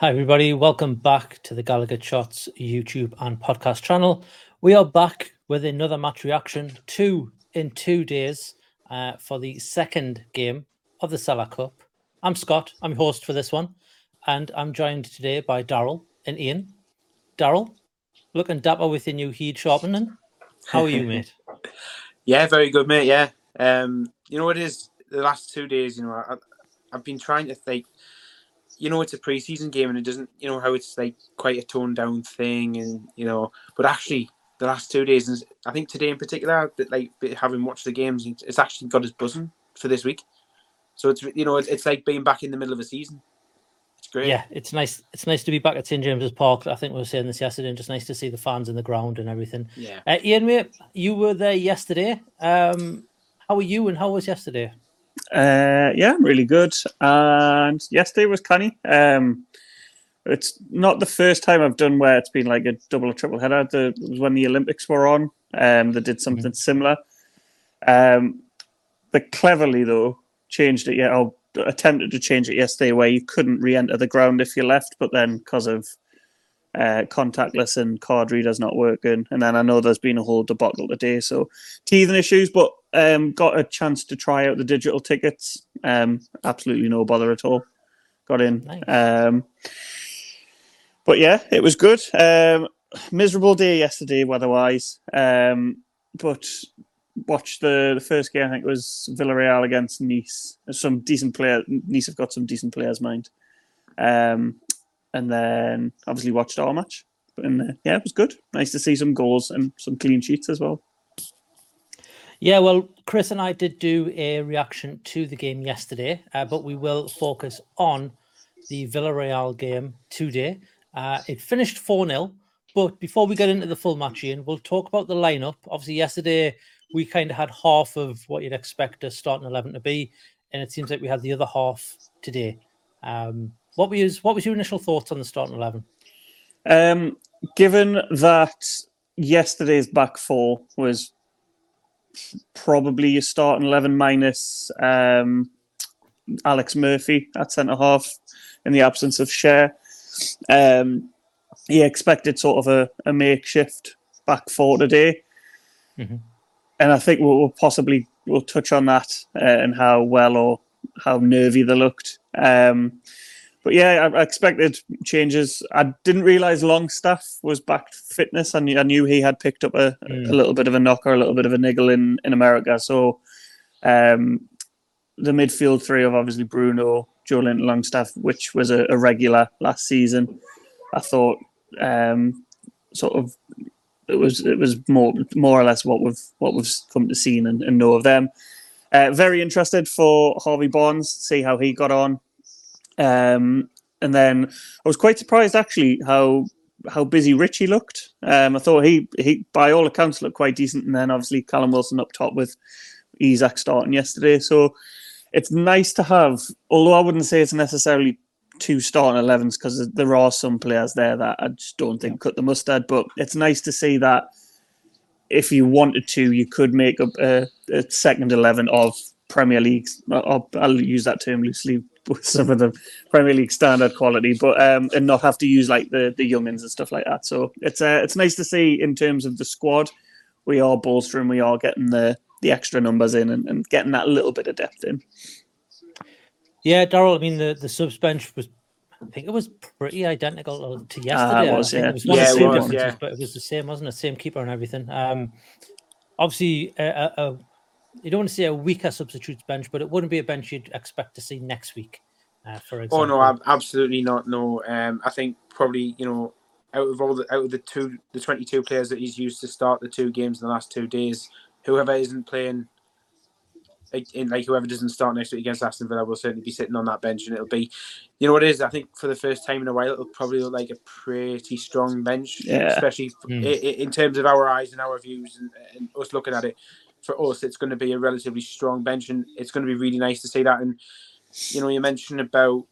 Hi everybody, welcome back to the Gallagher Shots YouTube and podcast channel. We are back with another match reaction, two in 2 days for the second game of the Sela Cup. I'm Scott, I'm your host for this one, and I'm joined today by Daryl and Ian. Daryl, looking dapper with your new heat sharpening. How are you, mate? Yeah, very good, mate, yeah. You know what it is, the last 2 days, you know, I've been trying to think. You know, it's a pre-season game and it doesn't, you know, how it's like quite a toned-down thing and, you know, but actually the last 2 days, and I think today in particular, like having watched the games, it's actually got us buzzing for this week. So it's, you know, it's like being back in the middle of a season. It's great. Yeah, it's nice. It's nice to be back at St James's Park. I think we were saying this yesterday, and just nice to see the fans in the ground and everything. Yeah. Ian, mate, you were there yesterday. How were you and how was yesterday? Yeah, I'm really good. And yesterday was canny. It's not the first time I've done where it's been like a double or triple header. It was when the Olympics were on. They did something similar. They cleverly, though, changed it. Yeah, or attempted to change it yesterday where you couldn't re-enter the ground if you left, but then because of contactless and card readers not working. And then I know there's been a whole debacle today, so teething issues, but got a chance to try out the digital tickets. Absolutely no bother at all. Got in. Nice. But yeah, it was good. Miserable day yesterday weather-wise. But watched the first game, I think it was Villarreal against Nice. Some decent player. Nice have got some decent players, mind. And then obviously watched our match. And yeah, it was good. Nice to see some goals and some clean sheets as well. Yeah, well, Chris and I did do a reaction to the game yesterday, but we will focus on the Villarreal game today. It finished 4-0, but before we get into the full match, Ian, we'll talk about the lineup. Obviously, yesterday we kind of had half of what you'd expect a starting 11 to be, and it seems like we had the other half today. What was your initial thoughts on the starting 11? Given that yesterday's back four was probably your starting 11 minus Alex Murphy at centre-half in the absence of Cher. He expected sort of a makeshift back four today. Mm-hmm. And I think we'll touch on that and how well or how nervy they looked. But yeah, I expected changes. I didn't realise Longstaff was back to fitness. I knew he had picked up a little bit of a knock or a little bit of a niggle in America. So the midfield three of obviously Bruno, Joelinton, Longstaff, which was a regular last season. I thought sort of it was more or less what we've come to see and know of them. Very interested for Harvey Barnes, see how he got on. And then I was quite surprised, actually, how busy Richie looked. I thought he, by all accounts, looked quite decent. And then, obviously, Callum Wilson up top with Isaac starting yesterday. So it's nice to have, although I wouldn't say it's necessarily two starting 11s, because there are some players there that I just don't think cut the mustard. But it's nice to see that if you wanted to, you could make up a second 11 of Premier League. I'll use that term loosely with some of the Premier League standard quality, but and not have to use like the youngins and stuff like that. So it's nice to see in terms of the squad, we are bolstering, we are getting the extra numbers in and getting that little bit of depth in. Yeah, Daryl, I mean, the subs bench was, I think it was pretty identical to yesterday. It was, but it was the same, wasn't it? Same keeper and everything. Obviously, you don't want to see a weaker substitutes bench, but it wouldn't be a bench you'd expect to see next week, for example. Oh, no, absolutely not, no. I think probably, you know, out of the 22 players that he's used to start the two games in the last 2 days, whoever isn't playing... whoever doesn't start next week against Aston Villa will certainly be sitting on that bench, and it'll be, you know what it is, I think for the first time in a while, it'll probably look like a pretty strong bench, especially in terms of our eyes and our views and us looking at it. For us, it's going to be a relatively strong bench, and it's going to be really nice to see that. And, you know, you mentioned about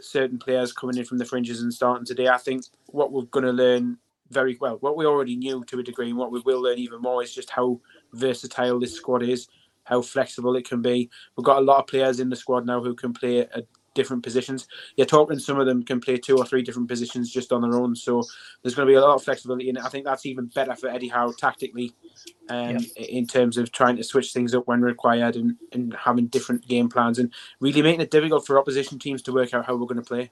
certain players coming in from the fringes and starting today. I think what we're going to learn very well, what we already knew to a degree, and what we will learn even more, is just how versatile this squad is, how flexible it can be. We've got a lot of players in the squad now who can play at different positions. You're talking some of them can play 2 or 3 different positions just on their own. So there's going to be a lot of flexibility in it. I think that's even better for Eddie Howe tactically, in terms of trying to switch things up when required and having different game plans and really making it difficult for opposition teams to work out how we're going to play.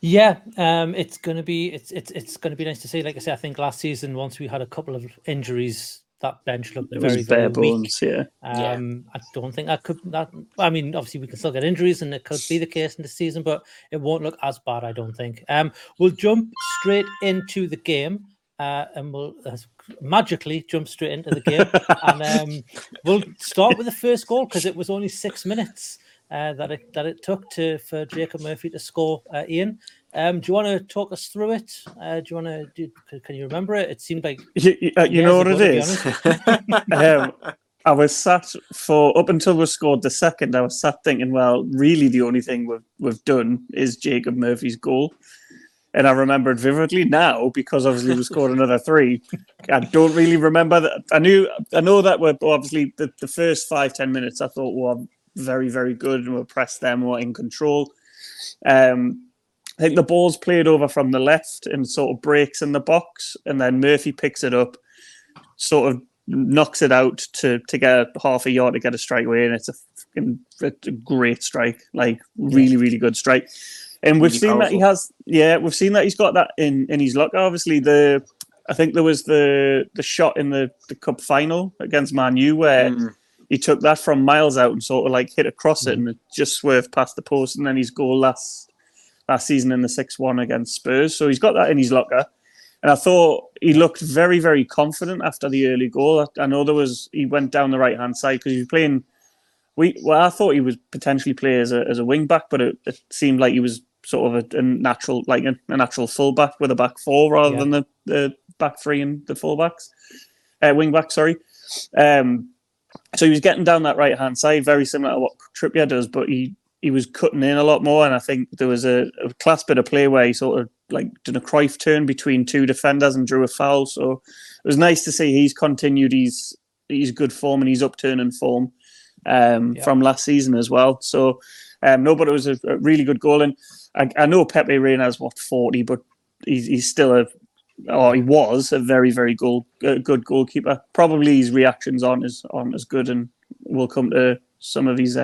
Yeah, it's going to be nice to see. Like I said, I think last season, once we had a couple of injuries, that bench looked very, very weak. Bones, yeah. I don't think that could... I mean, obviously, we can still get injuries, and it could be the case in this season, but it won't look as bad, I don't think. We'll jump straight into the game, and we'll magically jump straight into the game. And we'll start with the first goal, because it was only 6 minutes that it took for Jacob Murphy to score, Ian. Do you want to talk us through it? Can you remember it? It seemed like... You know what it is? I was sat for... Up until we scored the second, I was sat thinking, well, really the only thing we've done is Jacob Murphy's goal. And I remember it vividly now, because obviously we scored another 3. I don't really remember that. I know that we're obviously... The first 5-10 minutes, I thought were very, very good, and we pressed them, we were in control. I think the ball's played over from the left and sort of breaks in the box, and then Murphy picks it up, sort of knocks it out to get half a yard to get a strike away, and it's a great strike, like really, really good strike. And we've seen that he has, we've seen that he's got that in his locker. Obviously, I think there was the shot in the cup final against Man U where he took that from miles out and sort of like hit across it, and it just swerved past the post, and then his goal last season in the 6-1 against Spurs. So he's got that in his locker. And I thought he looked very, very confident after the early goal. I know he went down the right-hand side because he was playing... I thought he was potentially play as a wing-back, but it seemed like he was sort of a natural, like a natural full-back with a back four rather than the back three and the full-backs. Wing-back, sorry. So he was getting down that right-hand side, very similar to what Trippier does, but he was cutting in a lot more, and I think there was a class bit of play where he sort of like did a Cruyff turn between two defenders and drew a foul. So it was nice to see he's continued his good form and his upturning form from last season as well. So but it was a really good goal, and I know Pepe Reina is 40, but he's still he was a very, very good goalkeeper. Probably his reactions aren't as good, and we'll come to some of his.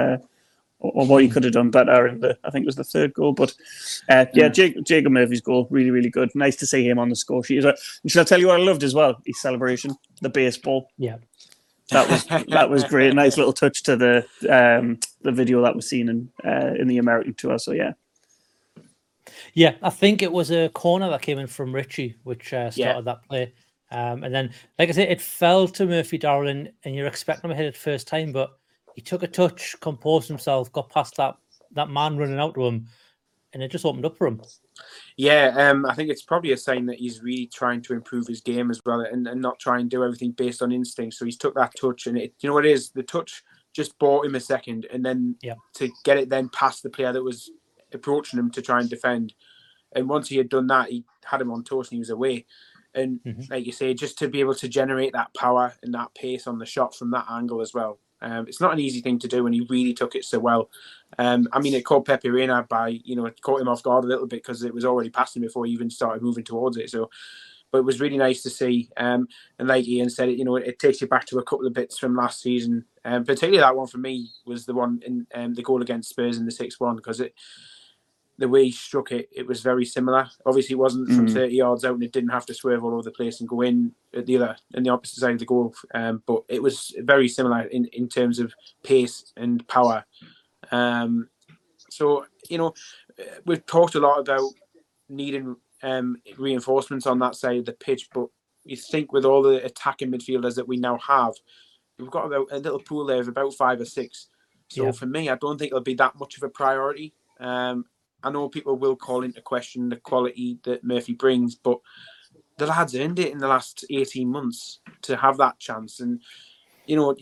Or what he could have done better in I think it was the third goal. But Jacob Murphy's goal, really, really good. Nice to see him on the score sheet. And should I tell you what I loved as well? His celebration, the baseball. Yeah, that was great. Nice little touch to the video that was seen in the American tour. So yeah, I think it was a corner that came in from Richie, which started that play. And then, like I said, it fell to Murphy, Darling, and you're expecting him to hit it first time, but he took a touch, composed himself, got past that that man running out to him, and it just opened up for him. Yeah, I think it's probably a sign that he's really trying to improve his game as well, and not try and do everything based on instinct. So he's took that touch, and it, you know what it is? The touch just bought him a second, and then to get it then past the player that was approaching him to try and defend. And once he had done that, he had him on toast and he was away. And like you say, just to be able to generate that power and that pace on the shot from that angle as well. It's not an easy thing to do, and he really took it so well. I mean, it caught Pepe Reina by, you know, it caught him off guard a little bit because it was already past him before he even started moving towards it. So, but it was really nice to see. And like Ian said, you know, it takes you back to a couple of bits from last season. Particularly that one for me was the one in the goal against Spurs in the 6-1, because the way he struck it, it was very similar. Obviously, it wasn't from 30 yards out, and it didn't have to swerve all over the place and go in at the other and the opposite side of the goal. But it was very similar in terms of pace and power. So, you know, we've talked a lot about needing reinforcements on that side of the pitch, but you think with all the attacking midfielders that we now have, we've got about a little pool there of about 5 or 6. So for me, I don't think it'll be that much of a priority. I know people will call into question the quality that Murphy brings, but the lads earned it in the last 18 months to have that chance. And, you know,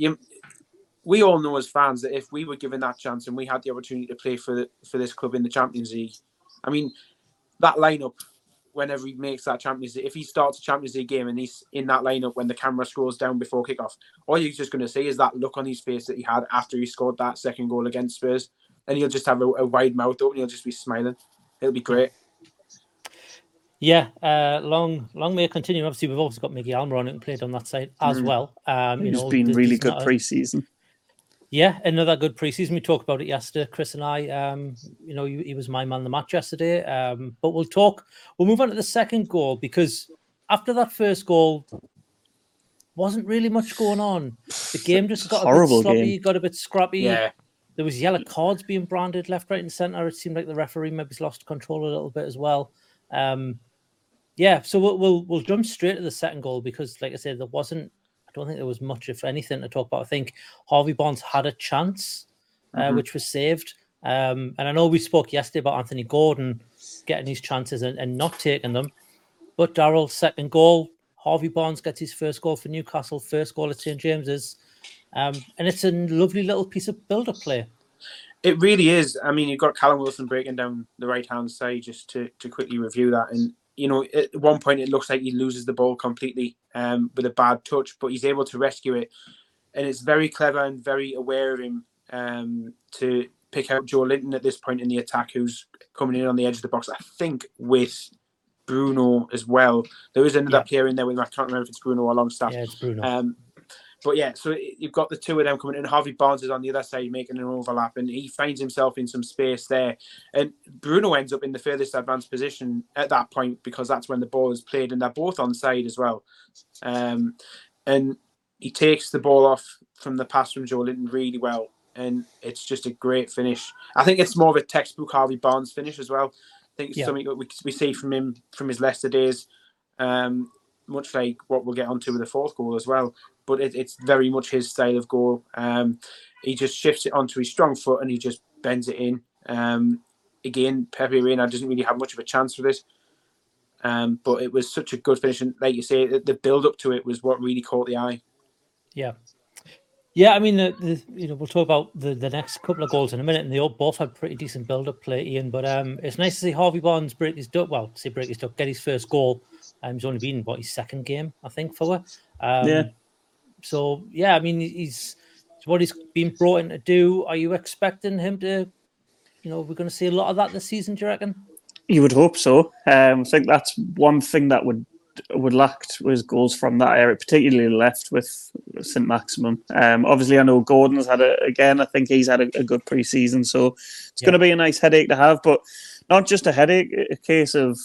we all know as fans that if we were given that chance and we had the opportunity to play for this club in the Champions League, I mean, that lineup, whenever he makes that Champions League, if he starts a Champions League game and he's in that lineup when the camera scrolls down before kickoff, all you're just going to see is that look on his face that he had after he scored that second goal against Spurs. And he'll just have a wide mouth open. He'll just be smiling. It'll be great. Yeah, long may it continue. Obviously, we've also got Mickey Almer on it and played on that side as well. He's been really good pre-season. Yeah, another good pre-season. We talked about it yesterday, Chris and I. You know, he was my man of the match yesterday. But we'll move on to the second goal, because after that first goal, wasn't really much going on. The game just got a bit sloppy, got a bit scrappy. Yeah. There was yellow cards being branded left, right and centre. It seemed like the referee maybe's lost control a little bit as well. So we'll jump straight to the second goal, because, like I said, I don't think there was much, if anything, to talk about. I think Harvey Barnes had a chance, which was saved. And I know we spoke yesterday about Anthony Gordon getting his chances and not taking them. But Darrell's second goal, Harvey Barnes gets his first goal for Newcastle, first goal at St James's. And it's a lovely little piece of build-up play. It really is. I mean, you've got Callum Wilson breaking down the right-hand side, just to quickly review that. And, you know, at one point it looks like he loses the ball completely with a bad touch, but he's able to rescue it. And it's very clever and very aware of him to pick out Joelinton at this point in the attack, who's coming in on the edge of the box, I think, with Bruno as well. There is another player in there with him. I can't remember if it's Bruno or Longstaff. Yeah, it's Bruno. But yeah, so you've got the two of them coming in. Harvey Barnes is on the other side making an overlap, and he finds himself in some space there. And Bruno ends up in the furthest advanced position at that point, because that's when the ball is played, and they're both onside as well. And he takes the ball off from the pass from Joelinton really well, and it's just a great finish. I think it's more of a textbook Harvey Barnes finish as well. I think it's something that we see from him from his Leicester days, much like what we'll get onto with the fourth goal as well. But it's very much his style of goal. He just shifts it onto his strong foot and he just bends it in. Again, Pepe Reina doesn't really have much of a chance for this. But it was such a good finish. And like you say, the build-up to it was what really caught the eye. Yeah. Yeah, I mean, you know, we'll talk about the next couple of goals in a minute, and they all both had pretty decent build-up play, Ian. But it's nice to see Harvey Barnes get his first goal. He's only been, his second game, I think, for her. So, yeah, I mean, it's what he's been brought in to do. Are you expecting him to, you know, we're going to see a lot of that this season, do you reckon? You would hope so. I think that's one thing that would lacked was goals from that area, particularly left with St Maximum. Obviously, I know Gordon's had I think he's had a good pre-season, so it's going to be a nice headache to have, but not just a headache, a case of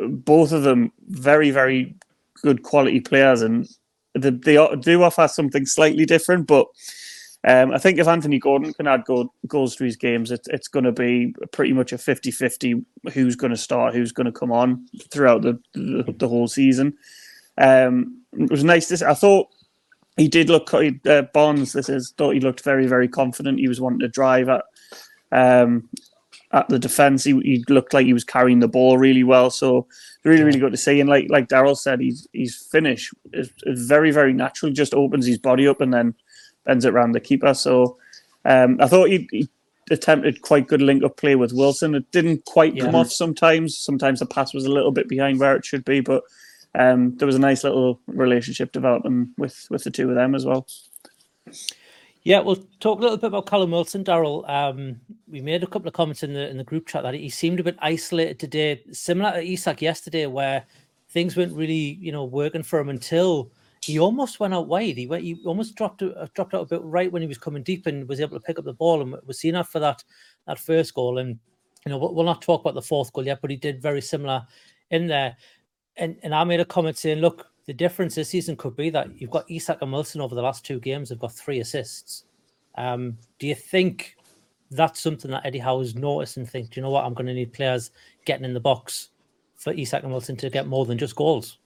both of them very, very good quality players, and they do offer something slightly different, but I think if Anthony Gordon can add goals to his games, it's going to be pretty much a 50-50 who's going to start, who's going to come on throughout the whole season. It was nice. I thought he did look, Barnes, thought he looked very, very confident. He was wanting to drive at at the defence. He looked like he was carrying the ball really well. So really, really good to see. And like Daryl said, his finish is very, very natural. He just opens his body up and then bends it around the keeper. So I thought he attempted quite good link-up play with Wilson. It didn't quite come off sometimes. Sometimes the pass was a little bit behind where it should be, but there was a nice little relationship development with the two of them as well. Yeah, we'll talk a little bit about Callum Wilson, Daryl. We made a couple of comments in the group chat that he seemed a bit isolated today, similar to Isaac yesterday, where things weren't really, working for him until he almost went out wide. He almost dropped out a bit right when he was coming deep and was able to pick up the ball, and was seen out for that first goal. And we'll not talk about the fourth goal yet, but he did very similar in there. And I made a comment saying, look, the difference this season could be that you've got Isak and Wilson over the last two games have got 3 assists. Do you think that's something that Eddie Howe has noticed and think, I'm going to need players getting in the box for Isak and Wilson to get more than just goals?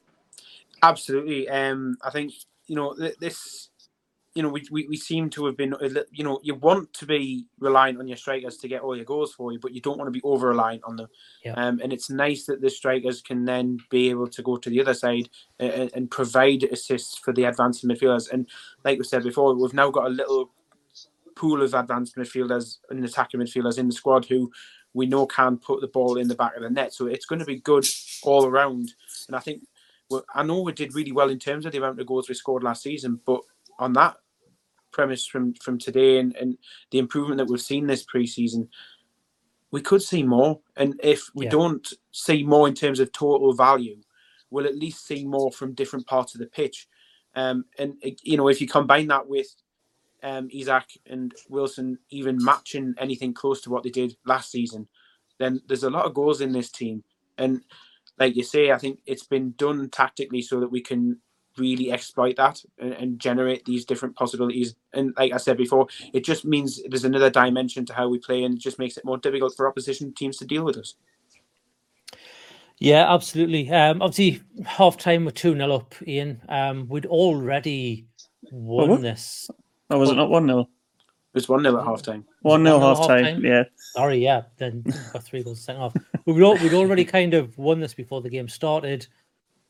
Absolutely. I think, this, we seem to have been, you want to be reliant on your strikers to get all your goals for you, but you don't want to be over-reliant on them. Yeah. And it's nice that the strikers can then be able to go to the other side and provide assists for the advanced midfielders. And like we said before, we've now got a little pool of advanced midfielders and attacking midfielders in the squad who we know can put the ball in the back of the net. So it's going to be good all around. And I think, I know we did really well in terms of the amount of goals we scored last season, but on that premise from today and the improvement that we've seen this pre-season, we could see more. And if we don't see more in terms of total value, we'll at least see more from different parts of the pitch. And if you combine that with Isaac and Wilson even matching anything close to what they did last season, then there's a lot of goals in this team. And like you say, I think it's been done tactically so that we can really exploit that and generate these different possibilities. And like I said before, it just means there's another dimension to how we play, and it just makes it more difficult for opposition teams to deal with us. Yeah, absolutely. Obviously, half-time we're 2-0 up, Ian. We'd already won this. Oh, was it not 1-0? It was 1-0 at half-time. 1-0 half-time, yeah. Sorry, yeah. Then got 3 goals second half. We'd already kind of won this before the game started.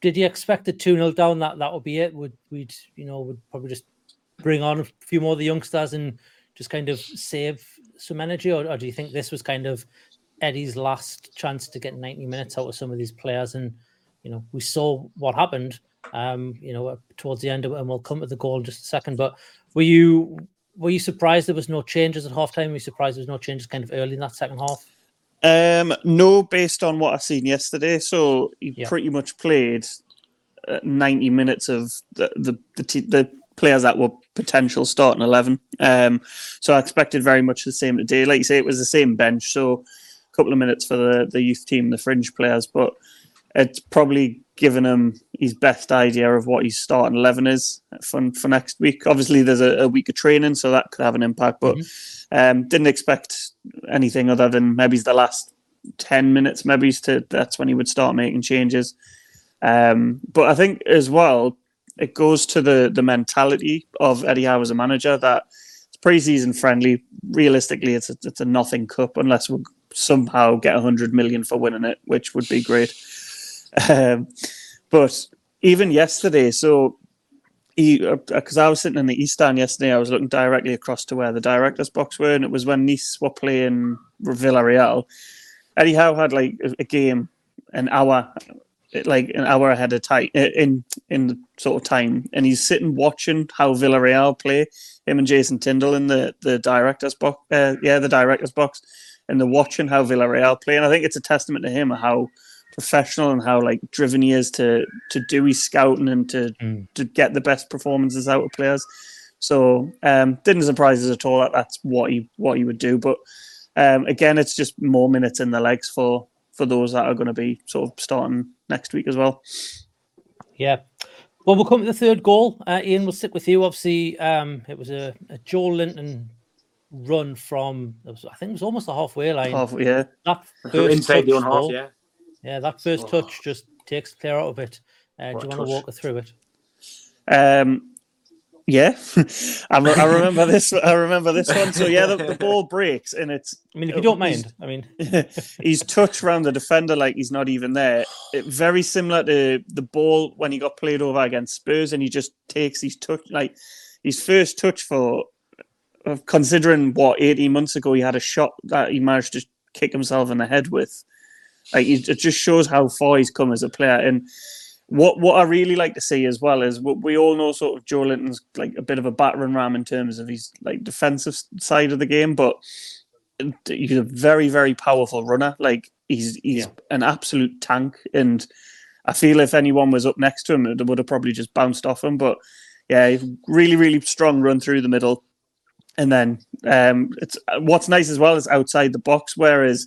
Did you expect the 2-0 down? That would be it. We'd probably just bring on a few more of the youngsters and just kind of save some energy, or do you think this was kind of Eddie's last chance to get 90 minutes out of some of these players? And we saw what happened. Towards the end, and we'll come to the goal in just a second. But were you surprised there was no changes at halftime? Were you surprised there was no changes kind of early in that second half? No, based on what I seen yesterday. So he pretty much played 90 minutes of the players that were potential starting 11. So I expected very much the same today. Like you say, it was the same bench. So a couple of minutes for the youth team, the fringe players, but it's probably given him his best idea of what his starting 11 is for next week. Obviously, there's a week of training, so that could have an impact, but didn't expect anything other than maybe the last 10 minutes, that's when he would start making changes. But I think as well, it goes to the mentality of Eddie Howe as a manager that it's pre-season friendly. Realistically, it's a nothing cup unless we somehow get 100 million for winning it, which would be great. But even yesterday, because I was sitting in the East Stand yesterday, I was looking directly across to where the director's box were, and it was when Nice were playing Villarreal. Eddie Howe had a game an hour ahead of time in the sort of time, and he's sitting watching how Villarreal play. Him and Jason Tindall in the director's box, the director's box, and they're watching how Villarreal play. And I think it's a testament to him how professional and how driven he is to do his scouting and to get the best performances out of players. So didn't surprise us at all that that's what he would do. But again, it's just more minutes in the legs for those that are going to be sort of starting next week as well. Yeah. Well, we'll come to the third goal. Ian, we'll stick with you. Obviously, it was a Joelinton run from, I think it was almost the halfway line. Inside the own half, goal. Yeah. Yeah, that first touch just takes the player out of it. Do you want to walk us through it? Yeah, I remember this one. So yeah, the ball breaks, and it's. I mean, if you don't mind, I mean, he's touched round the defender like he's not even there. Very similar to the ball when he got played over against Spurs, and he just takes his touch, like his first touch for, considering what 18 months ago he had a shot that he managed to kick himself in the head with. Like it just shows how far he's come as a player, and. What I really like to see as well is what we all know, sort of Joelinton's like a bit of a battering ram in terms of his like defensive side of the game, but he's a very, very powerful runner. Like he's an absolute tank, and I feel if anyone was up next to him, it would have probably just bounced off him. But yeah, really, really strong run through the middle, and then it's what's nice as well is outside the box, whereas.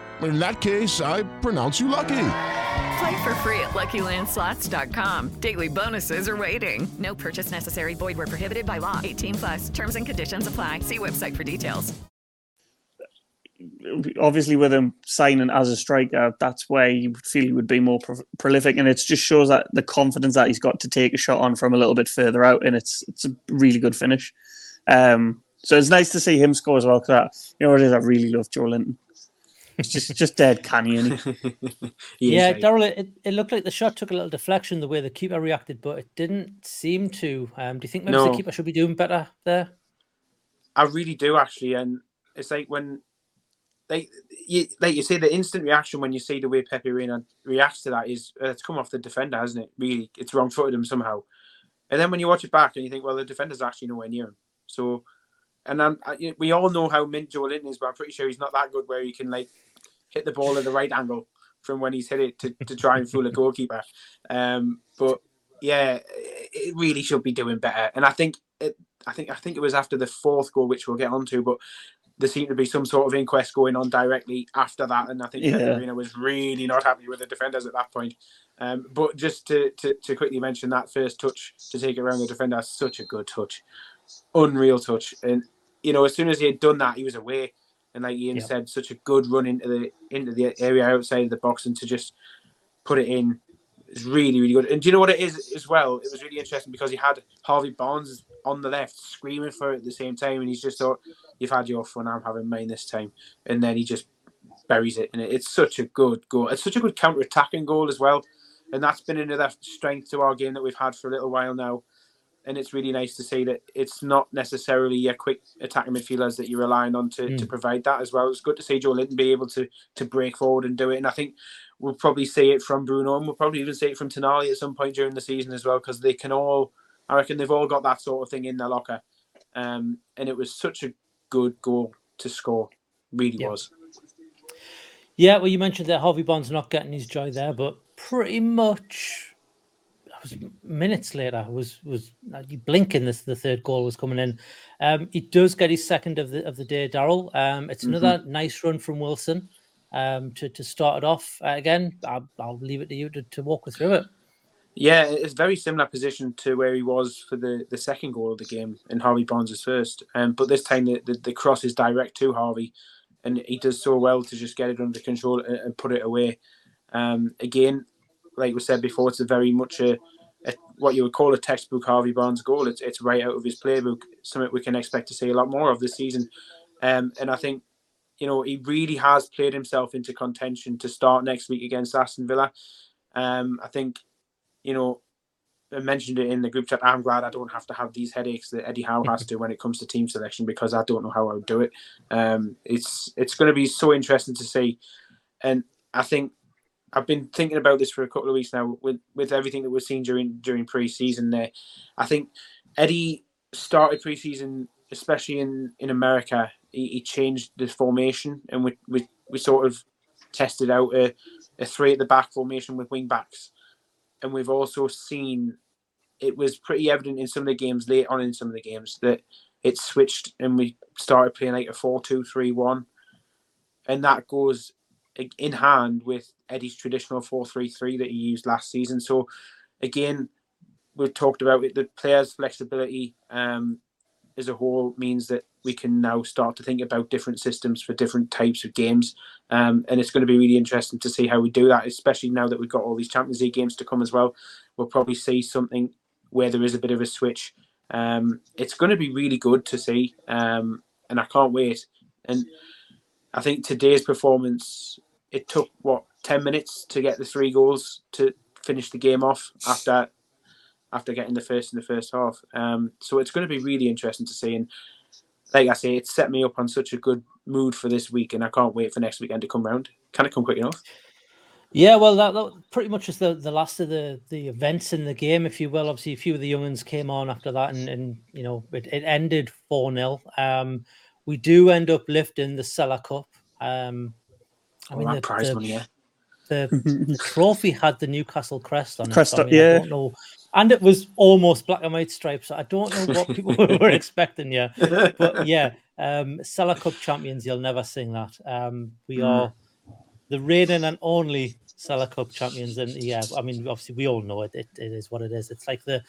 In that case, I pronounce you lucky. Play for free at LuckyLandSlots.com. Daily bonuses are waiting. No purchase necessary. Void where prohibited by law. 18+. Terms and conditions apply. See website for details. Obviously, with him signing as a striker, that's where you feel he would be more prolific, and it just shows that the confidence that he's got to take a shot on from a little bit further out, and it's a really good finish. So it's nice to see him score as well. Because you know what it is, I really love Joelinton. It's just dead canny, isn't it? Yeah, right. Darryl, it looked like the shot took a little deflection the way the keeper reacted, but it didn't seem to. Do you think maybe the keeper should be doing better there? I really do, actually. And it's like when you see the instant reaction when you see the way Pepe Reina reacts to that is it's come off the defender, hasn't it? Really, it's wrong-footed him somehow. And then when you watch it back and you think, well, the defender's actually nowhere near him. So, and we all know how mint Joelinton is, but I'm pretty sure he's not that good where he can like. Hit the ball at the right angle from when he's hit it to try and fool a goalkeeper. But yeah, it really should be doing better. And I think it was after the fourth goal, which we'll get onto. But there seemed to be some sort of inquest going on directly after that, and I think Pepe Reina was really not happy with the defenders at that point. But just to quickly mention that first touch to take it around the defender, such a good touch, unreal touch. And you know, as soon as he had done that, he was away. And like Ian said, such a good run into the area outside of the box and to just put it in is really, really good. And do you know what it is as well? It was really interesting because he had Harvey Barnes on the left screaming for it at the same time. And he's just thought, you've had your fun, I'm having mine this time. And then he just buries it. And it's such a good goal. It's such a good counter-attacking goal as well. And that's been another strength to our game that we've had for a little while now. And it's really nice to see that it's not necessarily your quick attacking midfielders that you're relying on to provide that as well. It's good to see Joelinton be able to break forward and do it. And I think we'll probably see it from Bruno and we'll probably even see it from Tonali at some point during the season as well, because they can all, I reckon they've all got that sort of thing in their locker. And it was such a good goal to score. Really was. Yeah, well, you mentioned that Harvey Barnes not getting his joy there, but pretty much... minutes later was you blinking this the third goal was coming in. He does get his second of the day, Darryl. It's another nice run from Wilson to start it off. Again, I'll leave it to you to walk us through it. Yeah, it's a very similar position to where he was for the second goal of the game and Harvey Barnes' first. But this time the cross is direct to Harvey and he does so well to just get it under control and put it away. Again, like we said before, it's a very much a what you would call a textbook Harvey Barnes goal. It's right out of his playbook, something we can expect to see a lot more of this season. And I think, you know, he really has played himself into contention to start next week against Aston Villa. I think, you know, I mentioned it in the group chat, I'm glad I don't have to have these headaches that Eddie Howe has to when it comes to team selection, because I don't know how I would do it. It's going to be so interesting to see. And I think, I've been thinking about this for a couple of weeks now with everything that we've seen during pre-season there. I think Eddie started pre-season, especially in America, he changed the formation and we sort of tested out a three at the back formation with wing backs. And we've also seen, it was pretty evident in some of the games, late on in some of the games, that it switched and we started playing like a 4-2-3-1. And that goes in hand with Eddie's traditional 4-3-3 that he used last season. So again, we've talked about it, the players' flexibility as a whole means that we can now start to think about different systems for different types of games. And it's going to be really interesting to see how we do that, especially now that we've got all these Champions League games to come as well. We'll probably see something where there is a bit of a switch. It's going to be really good to see, and I can't wait. And I think today's performance, it took, 10 minutes to get the 3 goals to finish the game off after getting the first in the first half. So it's going to be really interesting to see. And like I say, it set me up on such a good mood for this week, and I can't wait for next weekend to come round. Can it come quick enough? Yeah, well, that pretty much is the last of the events in the game, if you will. Obviously, a few of the young uns came on after that, and you know, it ended 4-0. We do end up lifting the Sela Cup. The prize money, yeah. The trophy had the Newcastle crest on it. I don't know. And it was almost black and white stripes. So I don't know what people were expecting, yeah. But yeah, Sela Cup champions, you'll never sing that. We are the reigning and only Sela Cup champions. And yeah, I mean, obviously we all know it. It is what it is. It's like the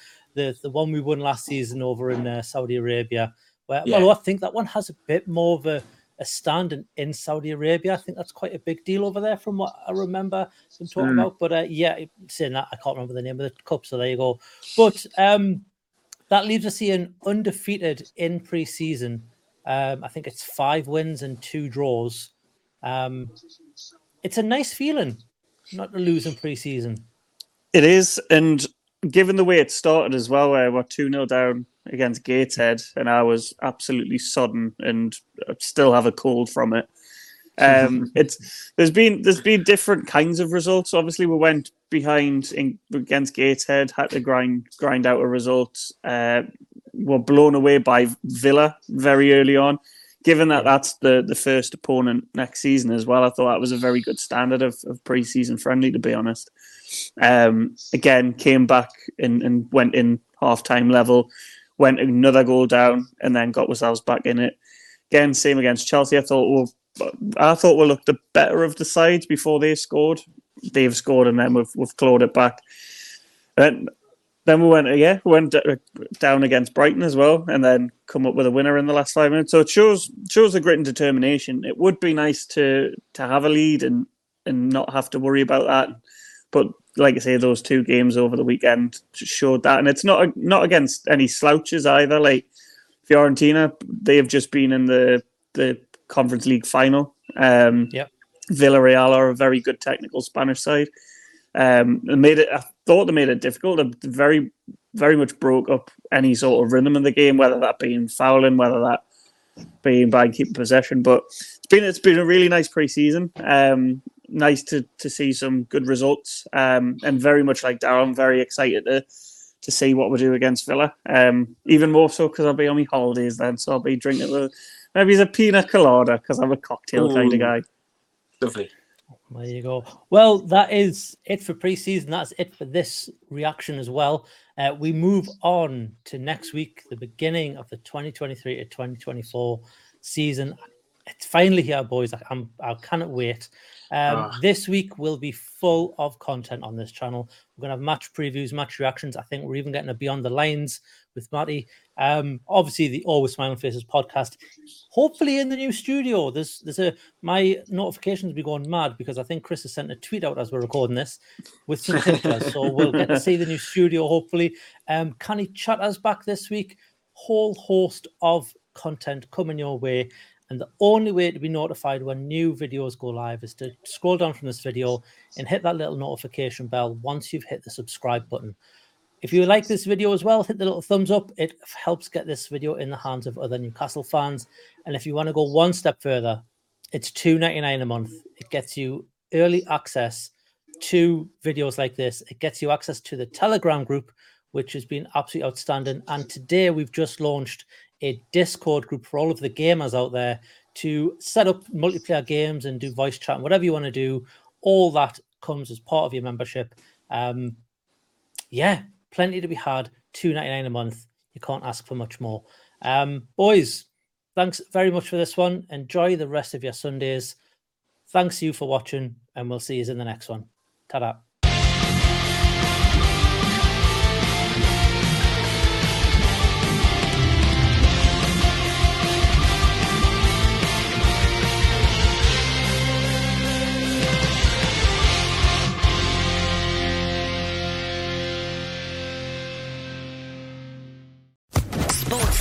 one we won last season over in Saudi Arabia. Where, yeah. Well, I think that one has a bit more of a standing in Saudi Arabia. I think that's quite a big deal over there from what I remember them talking about. But yeah, saying that, I can't remember the name of the cup, so there you go. But that leaves us here undefeated in pre-season. I think it's 5 wins and 2 draws. It's a nice feeling not to lose in pre-season. It is, and given the way it started as well, where we're 2-0 down against Gateshead, and I was absolutely sodden and still have a cold from it. There's been different kinds of results. Obviously, we went behind against Gateshead, had to grind out a result. Were blown away by Villa very early on. Given that that's the first opponent next season as well, I thought that was a very good standard of pre-season friendly, to be honest. Again, came back and went in half-time level, went another goal down, and then got ourselves back in it. Again, same against Chelsea. I thought we looked the better of the sides before they scored. They've scored, and then we've clawed it back. And then we went down against Brighton as well, and then come up with a winner in the last 5 minutes. So it shows the grit and determination. It would be nice to have a lead and not have to worry about that. But like I say, those 2 games over the weekend showed that, and it's not against any slouches either. Like Fiorentina, they have just been in the Conference League final. Villarreal are a very good technical Spanish side. I thought they made it difficult. They very, very much broke up any sort of rhythm in the game, whether that being fouling, whether that being by keeping possession. But it's been a really nice pre-season. Nice to see some good results, and very much like Darren, I'm very excited to see what we do against Villa. Even more so because I'll be on my holidays then, so I'll be drinking maybe a pina colada because I'm a cocktail kind of guy. Lovely. There you go. Well, that is it for pre-season. That's it for this reaction as well. We move on to next week, the beginning of the 2023 to 2024 season. It's finally here, boys. I cannot wait. This week will be full of content on this channel. We're going to have match previews, match reactions. I think we're even getting a Beyond the Lines with Matty. Obviously, the Always Smiling Faces podcast. Hopefully, in the new studio. My notifications will be going mad because I think Chris has sent a tweet out as we're recording this with some pictures. So we'll get to see the new studio, hopefully. Can he chat us back this week? Whole host of content coming your way. And the only way to be notified when new videos go live is to scroll down from this video and hit that little notification bell once you've hit the subscribe button. If you like this video as well, hit the little thumbs up. It helps get this video in the hands of other Newcastle fans. And if you want to go one step further, it's $2.99 a month. It gets you early access to videos like this. It gets you access to the Telegram group, which has been absolutely outstanding. And today we've just launched a Discord group for all of the gamers out there to set up multiplayer games and do voice chat and whatever you want to do. All that comes as part of your membership. Plenty to be had. $2.99 a month. You can't ask for much more. Boys, thanks very much for this one. Enjoy the rest of your Sundays. Thanks to you for watching, and we'll see you in the next one. Ta-da. Sports